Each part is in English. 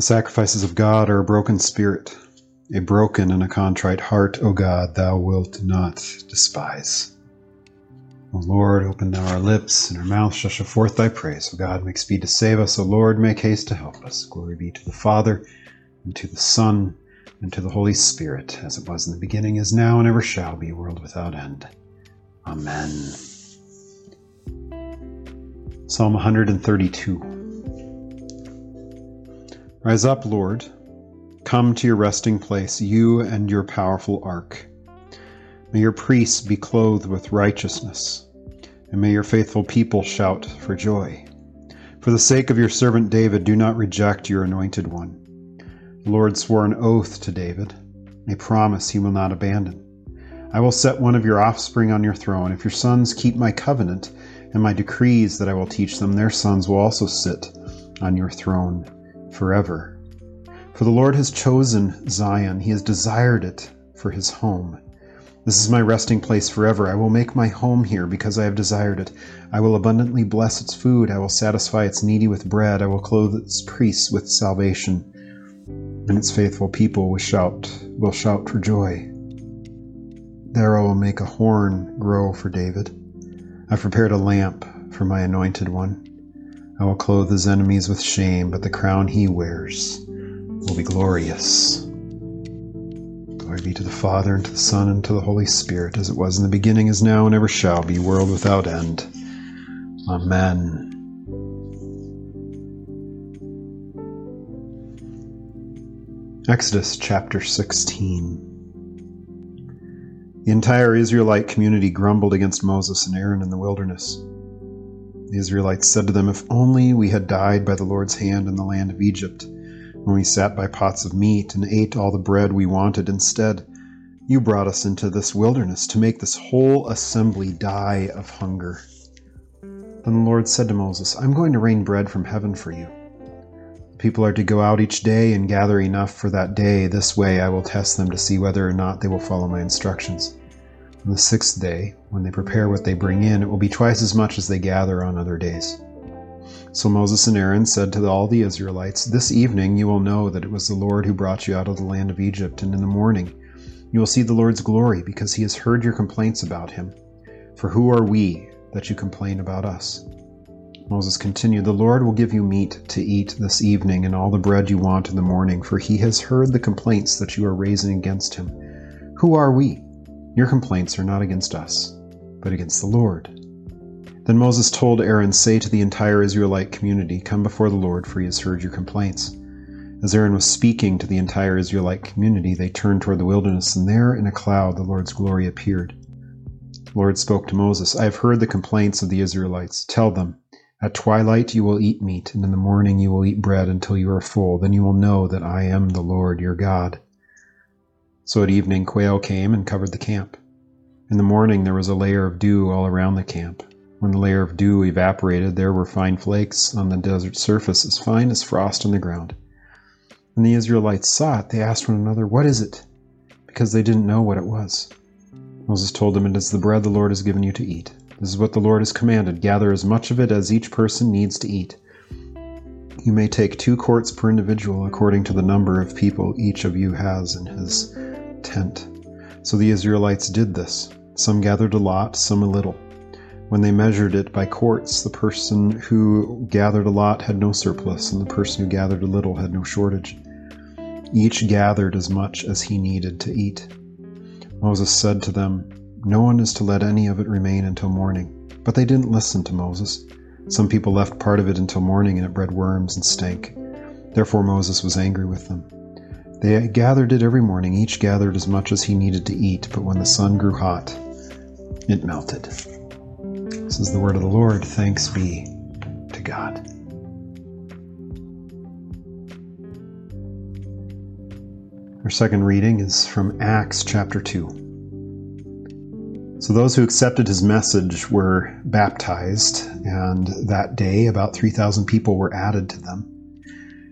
The sacrifices of God are a broken spirit, a broken and a contrite heart, O God, thou wilt not despise. O Lord, open thou our lips, and our mouth shall show forth thy praise. O God, make speed to save us. O Lord, make haste to help us. Glory be to the Father, and to the Son, and to the Holy Spirit, as it was in the beginning, is now, and ever shall be, world without end. Amen. Psalm 132. Rise up, Lord. Come to your resting place, you and your powerful ark. May your priests be clothed with righteousness, and may your faithful people shout for joy. For the sake of your servant David, do not reject your anointed one. The Lord swore an oath to David, a promise he will not abandon. I will set one of your offspring on your throne. If your sons keep my covenant and my decrees that I will teach them, their sons will also sit on your throne forever. For the Lord has chosen Zion. He has desired it for his home. This is my resting place forever. I will make my home here because I have desired it. I will abundantly bless its food. I will satisfy its needy with bread. I will clothe its priests with salvation, and its faithful people will shout for joy. There I will make a horn grow for David. I have prepared a lamp for my anointed one. I will clothe his enemies with shame, but the crown he wears will be glorious. Glory be to the Father, and to the Son, and to the Holy Spirit, as it was in the beginning, is now, and ever shall be, world without end. Amen. Exodus chapter 16. The entire Israelite community grumbled against Moses and Aaron in the wilderness. The Israelites said to them, "If only we had died by the Lord's hand in the land of Egypt, when we sat by pots of meat and ate all the bread we wanted. Instead, you brought us into this wilderness to make this whole assembly die of hunger." Then the Lord said to Moses, "I'm going to rain bread from heaven for you. The people are to go out each day and gather enough for that day. This way I will test them to see whether or not they will follow my instructions. On the sixth day, when they prepare what they bring in, it will be twice as much as they gather on other days." So Moses and Aaron said to all the Israelites, "This evening you will know that it was the Lord who brought you out of the land of Egypt, and in the morning you will see the Lord's glory, because he has heard your complaints about him. For who are we that you complain about us?" Moses continued, "The Lord will give you meat to eat this evening and all the bread you want in the morning, for he has heard the complaints that you are raising against him. Who are we? Your complaints are not against us, but against the Lord." Then Moses told Aaron, "Say to the entire Israelite community, 'Come before the Lord, for he has heard your complaints.'" As Aaron was speaking to the entire Israelite community, they turned toward the wilderness, and there in a cloud the Lord's glory appeared. The Lord spoke to Moses, "I have heard the complaints of the Israelites. Tell them, 'At twilight you will eat meat, and in the morning you will eat bread until you are full. Then you will know that I am the Lord your God.'" So at evening quail came and covered the camp. In the morning there was a layer of dew all around the camp. When the layer of dew evaporated, there were fine flakes on the desert surface, as fine as frost on the ground. When the Israelites saw it, they asked one another, "What is it?" Because they didn't know what it was. Moses told them, "It is the bread the Lord has given you to eat. This is what the Lord has commanded. Gather as much of it as each person needs to eat. You may take 2 quarts per individual, according to the number of people each of you has in his tent." So the Israelites did this. Some gathered a lot, some a little. When they measured it by quarts, the person who gathered a lot had no surplus, and the person who gathered a little had no shortage. Each gathered as much as he needed to eat. Moses said to them, "No one is to let any of it remain until morning." But they didn't listen to Moses. Some people left part of it until morning, and it bred worms and stank. Therefore Moses was angry with them. They gathered it every morning. Each gathered as much as he needed to eat, but when the sun grew hot, it melted. This is the word of the Lord. Thanks be to God. Our second reading is from Acts chapter 2. So those who accepted his message were baptized, and that day about 3,000 people were added to them.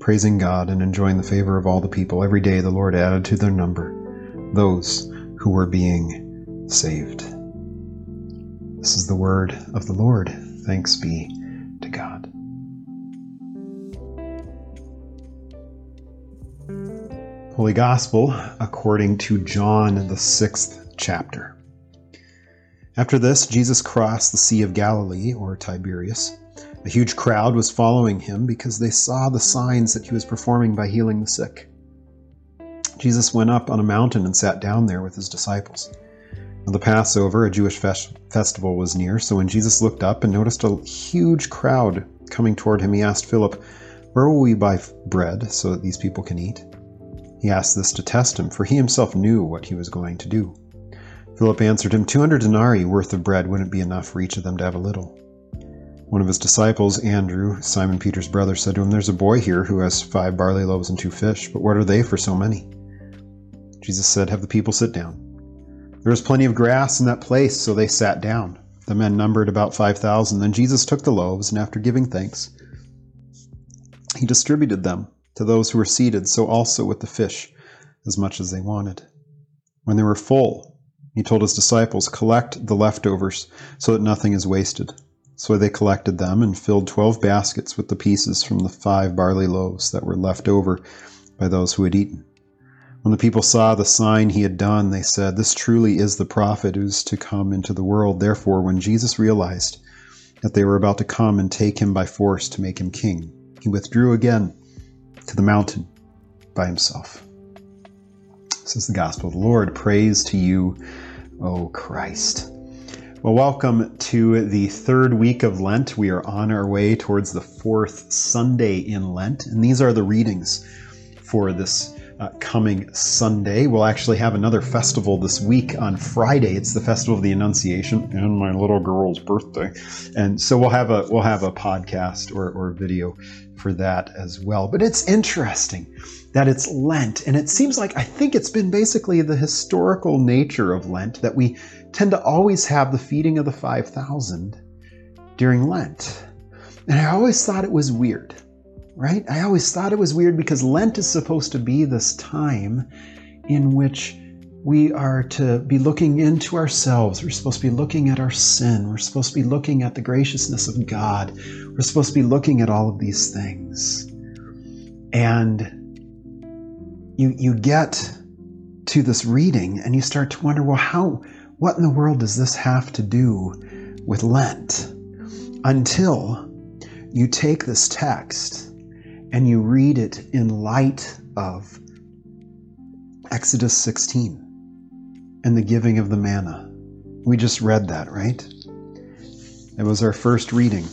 praising God and enjoying the favor of all the people. Every day the Lord added to their number those who were being saved. This is the word of the Lord. Thanks be to God. Holy Gospel according to John, the 6th chapter. After this, Jesus crossed the Sea of Galilee, or Tiberias. A huge crowd was following him because they saw the signs that he was performing by healing the sick. Jesus went up on a mountain and sat down there with his disciples. Now the Passover, a Jewish festival, was near, so when Jesus looked up and noticed a huge crowd coming toward him, he asked Philip, "Where will we buy bread so that these people can eat?" He asked this to test him, for he himself knew what he was going to do. Philip answered him, 200 denarii worth of bread wouldn't be enough for each of them to have a little. One of his disciples, Andrew, Simon Peter's brother, said to him, "There's a boy here who has 5 barley loaves and 2 fish, but what are they for so many?" Jesus said, "Have the people sit down." There was plenty of grass in that place, so they sat down. The men numbered about 5,000. Then Jesus took the loaves, and after giving thanks, he distributed them to those who were seated, so also with the fish, as much as they wanted. When they were full, he told his disciples, "Collect the leftovers so that nothing is wasted." So they collected them and filled 12 baskets with the pieces from the 5 barley loaves that were left over by those who had eaten. When the people saw the sign he had done, they said, "This truly is the prophet who is to come into the world." Therefore, when Jesus realized that they were about to come and take him by force to make him king, he withdrew again to the mountain by himself. This is the gospel of the Lord. Praise to you, O Christ. Well, welcome to the 3rd week of Lent. We are on our way towards the 4th Sunday in Lent, and these are the readings for this coming Sunday. We'll actually have another festival this week on Friday. It's the Festival of the Annunciation and my little girl's birthday, and so we'll have a podcast or video for that as well. But it's interesting that it's Lent, and it seems like, I think it's been basically the historical nature of Lent that we tend to always have the feeding of the 5,000 during Lent. And I always thought it was weird, right? I always thought it was weird because Lent is supposed to be this time in which we are to be looking into ourselves. We're supposed to be looking at our sin. We're supposed to be looking at the graciousness of God. We're supposed to be looking at all of these things. And you get to this reading and you start to wonder, well, what in the world does this have to do with Lent? Until you take this text and you read it in light of Exodus 16. And the giving of the manna. We just read that, right? It was our first reading.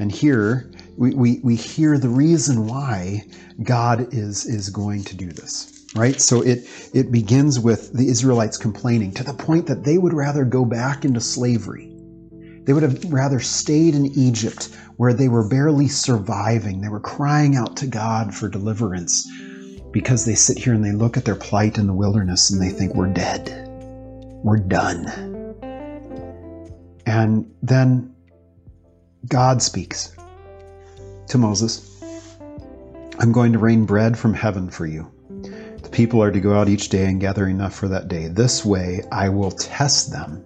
And here we hear the reason why God is going to do this, right? So it begins with the Israelites complaining to the point that they would rather go back into slavery. They would have rather stayed in Egypt where they were barely surviving. They were crying out to God for deliverance. Because they sit here and they look at their plight in the wilderness and they think, we're dead. We're done. And then God speaks to Moses. "I'm going to rain bread from heaven for you. The people are to go out each day and gather enough for that day. This way I will test them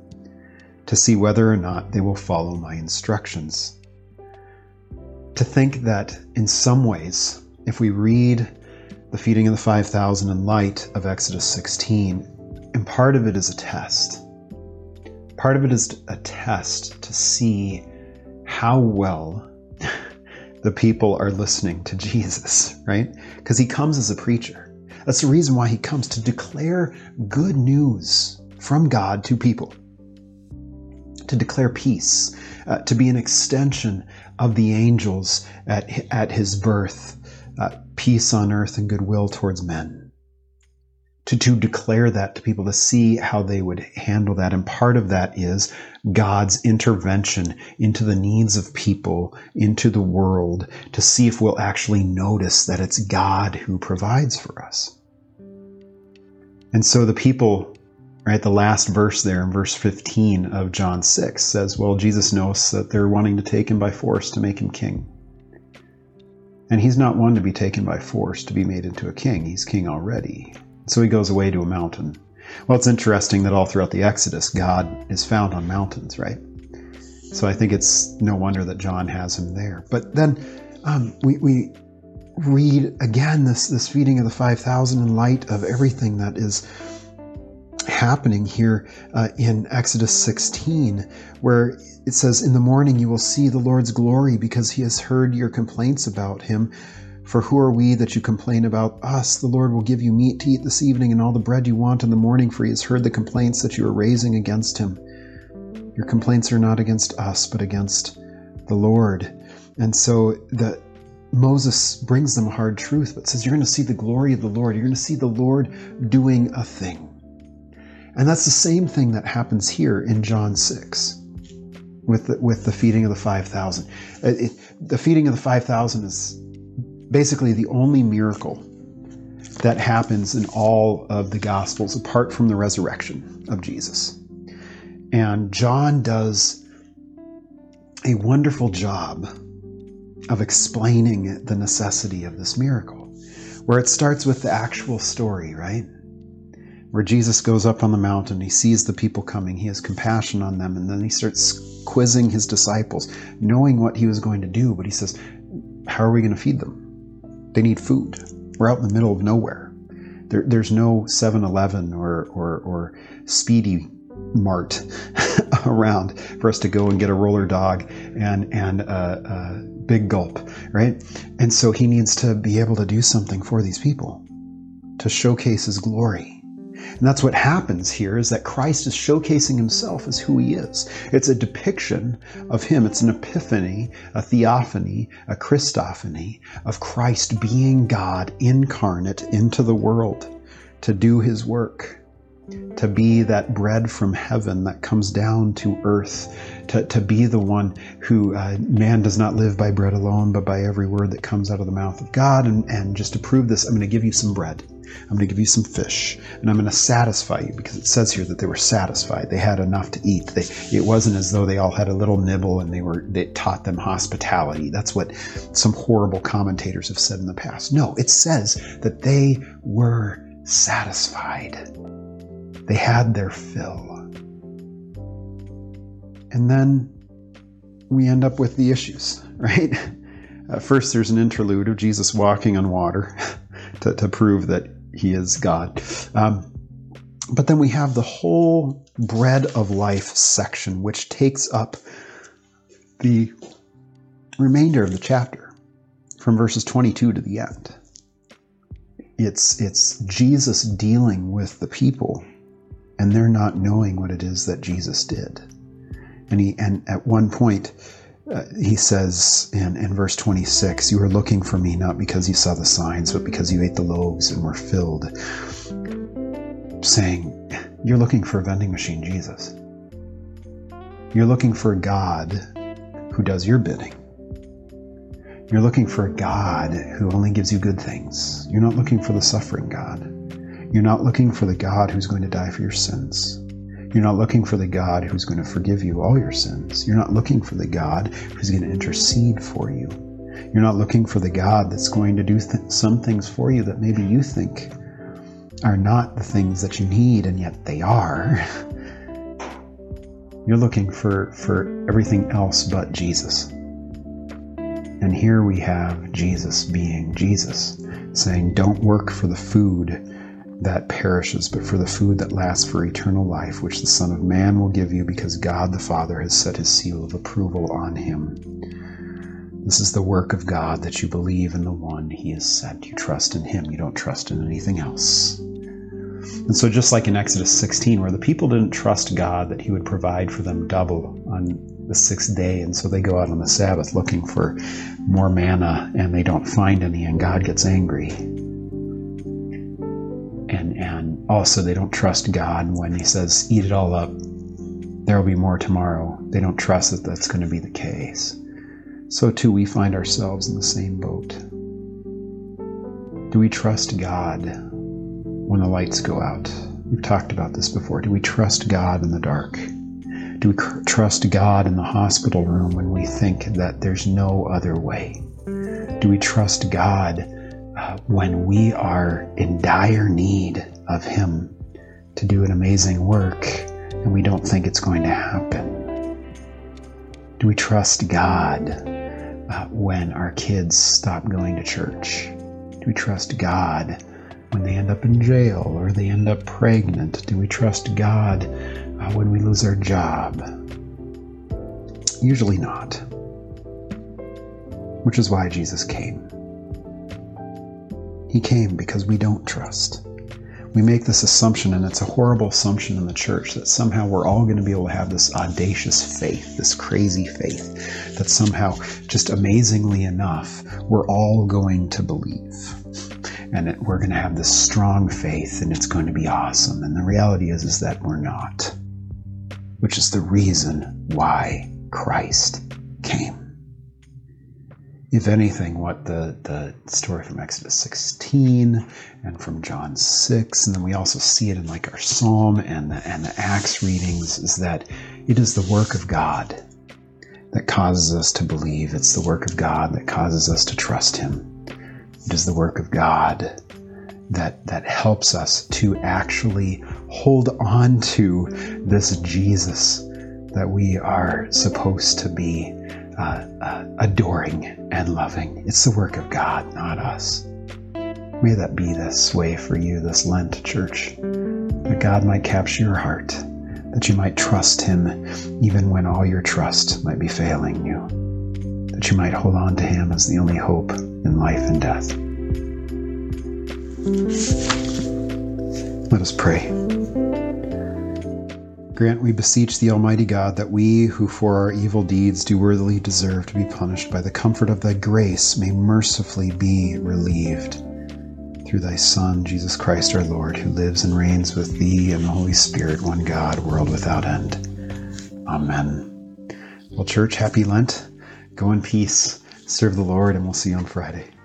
to see whether or not they will follow my instructions." To think that in some ways, if we read the feeding of the 5,000 in light of Exodus 16, and part of it is a test. Part of it is a test to see how well the people are listening to Jesus, right? Because he comes as a preacher. That's the reason why he comes, to declare good news from God to people, to declare peace, to be an extension of the angels at his birth. Peace on earth and goodwill towards men. to declare that to people, to see how they would handle that. And part of that is God's intervention into the needs of people, into the world, to see if we'll actually notice that it's God who provides for us. And so the people, right, the last verse there in verse 15 of John 6 says, well, Jesus knows that they're wanting to take him by force to make him king. And he's not one to be taken by force to be made into a king. He's king already. So he goes away to a mountain. Well, it's interesting that all throughout the Exodus, God is found on mountains, right? So I think it's no wonder that John has him there. But then we read again this feeding of the 5,000 in light of everything that is happening here in Exodus 16, where it says, in the morning you will see the Lord's glory because he has heard your complaints about him. For who are we that you complain about us? The Lord will give you meat to eat this evening and all the bread you want in the morning, for he has heard the complaints that you are raising against him. Your complaints are not against us, but against the Lord. And so Moses brings them a hard truth, but says, you're going to see the glory of the Lord. You're going to see the Lord doing a thing. And that's the same thing that happens here in John 6. With the feeding of the 5,000. The feeding of the 5,000 is basically the only miracle that happens in all of the Gospels apart from the resurrection of Jesus. And John does a wonderful job of explaining the necessity of this miracle, where it starts with the actual story, right? Where Jesus goes up on the mountain, he sees the people coming, he has compassion on them, and then he starts quizzing his disciples, knowing what he was going to do, but he says, how are we going to feed them? They need food. We're out in the middle of nowhere. There's no 7-Eleven or Speedy Mart around for us to go and get a roller dog and a big gulp, right? And so he needs to be able to do something for these people to showcase his glory. And that's what happens here, is that Christ is showcasing himself as who he is. It's a depiction of him. It's an epiphany, a theophany, a Christophany of Christ being God incarnate into the world to do his work, to be that bread from heaven that comes down to earth, to be the one who man does not live by bread alone, but by every word that comes out of the mouth of God. And just to prove this, I'm going to give you some bread. I'm going to give you some fish, and I'm going to satisfy you, because it says here that they were satisfied. They had enough to eat. It wasn't as though they all had a little nibble and it taught them hospitality. That's what some horrible commentators have said in the past. No, it says that they were satisfied. They had their fill. And then we end up with the issues, right? First, there's an interlude of Jesus walking on water to prove that he is God. But then we have the whole bread of life section, which takes up the remainder of the chapter from verses 22 to the end. It's Jesus dealing with the people, and they're not knowing what it is that Jesus did. And at one point, he says in verse 26, you were looking for me not because you saw the signs, but because you ate the loaves and were filled. Saying, you're looking for a vending machine, Jesus. You're looking for a God who does your bidding. You're looking for a God who only gives you good things. You're not looking for the suffering God. You're not looking for the God who's going to die for your sins. You're not looking for the God who's going to forgive you all your sins. You're not looking for the God who's going to intercede for you. You're not looking for the God that's going to do some things for you that maybe you think are not the things that you need, and yet they are. You're looking for everything else but Jesus. And here we have Jesus being Jesus, saying, don't work for the food that perishes, but for the food that lasts for eternal life, which the Son of Man will give you, because God the Father has set his seal of approval on him. This is the work of God, that you believe in the one he has sent. You trust in him. You don't trust in anything else. And so just like in Exodus 16, where the people didn't trust God that he would provide for them double on the sixth day, and so they go out on the Sabbath looking for more manna, and they don't find any, and God gets angry. and also they don't trust God when he says, eat it all up, there will be more tomorrow. They don't trust that that's going to be the case. So too, we find ourselves in the same boat. Do we trust God when the lights go out? We've talked about this before. Do we trust God in the dark? Do we trust God in the hospital room when we think that there's no other way? Do we trust God when we are in dire need of Him to do an amazing work and we don't think it's going to happen? Do we trust God when our kids stop going to church? Do we trust God when they end up in jail or they end up pregnant? Do we trust God when we lose our job? Usually not, which is why Jesus came. He came because we don't trust. We make this assumption, and it's a horrible assumption in the church, that somehow we're all going to be able to have this audacious faith, this crazy faith, that somehow, just amazingly enough, we're all going to believe. And that we're going to have this strong faith, and it's going to be awesome. And the reality is that we're not, which is the reason why Christ came. If anything, what the story from Exodus 16 and from John 6, and then we also see it in like our psalm and the Acts readings, is that it is the work of God that causes us to believe. It's the work of God that causes us to trust Him. It is the work of God that helps us to actually hold on to this Jesus that we are supposed to be adoring and loving. It's the work of God, not us. May that be this way for you this Lent, church, that God might capture your heart, that you might trust Him even when all your trust might be failing you, that you might hold on to Him as the only hope in life and death. Let us pray. Grant, we beseech thee, Almighty God, that we, who for our evil deeds do worthily deserve to be punished, by the comfort of thy grace may mercifully be relieved. Through thy Son, Jesus Christ our Lord, who lives and reigns with thee and the Holy Spirit, one God, world without end. Amen. Well, church, happy Lent. Go in peace, serve the Lord, and we'll see you on Friday.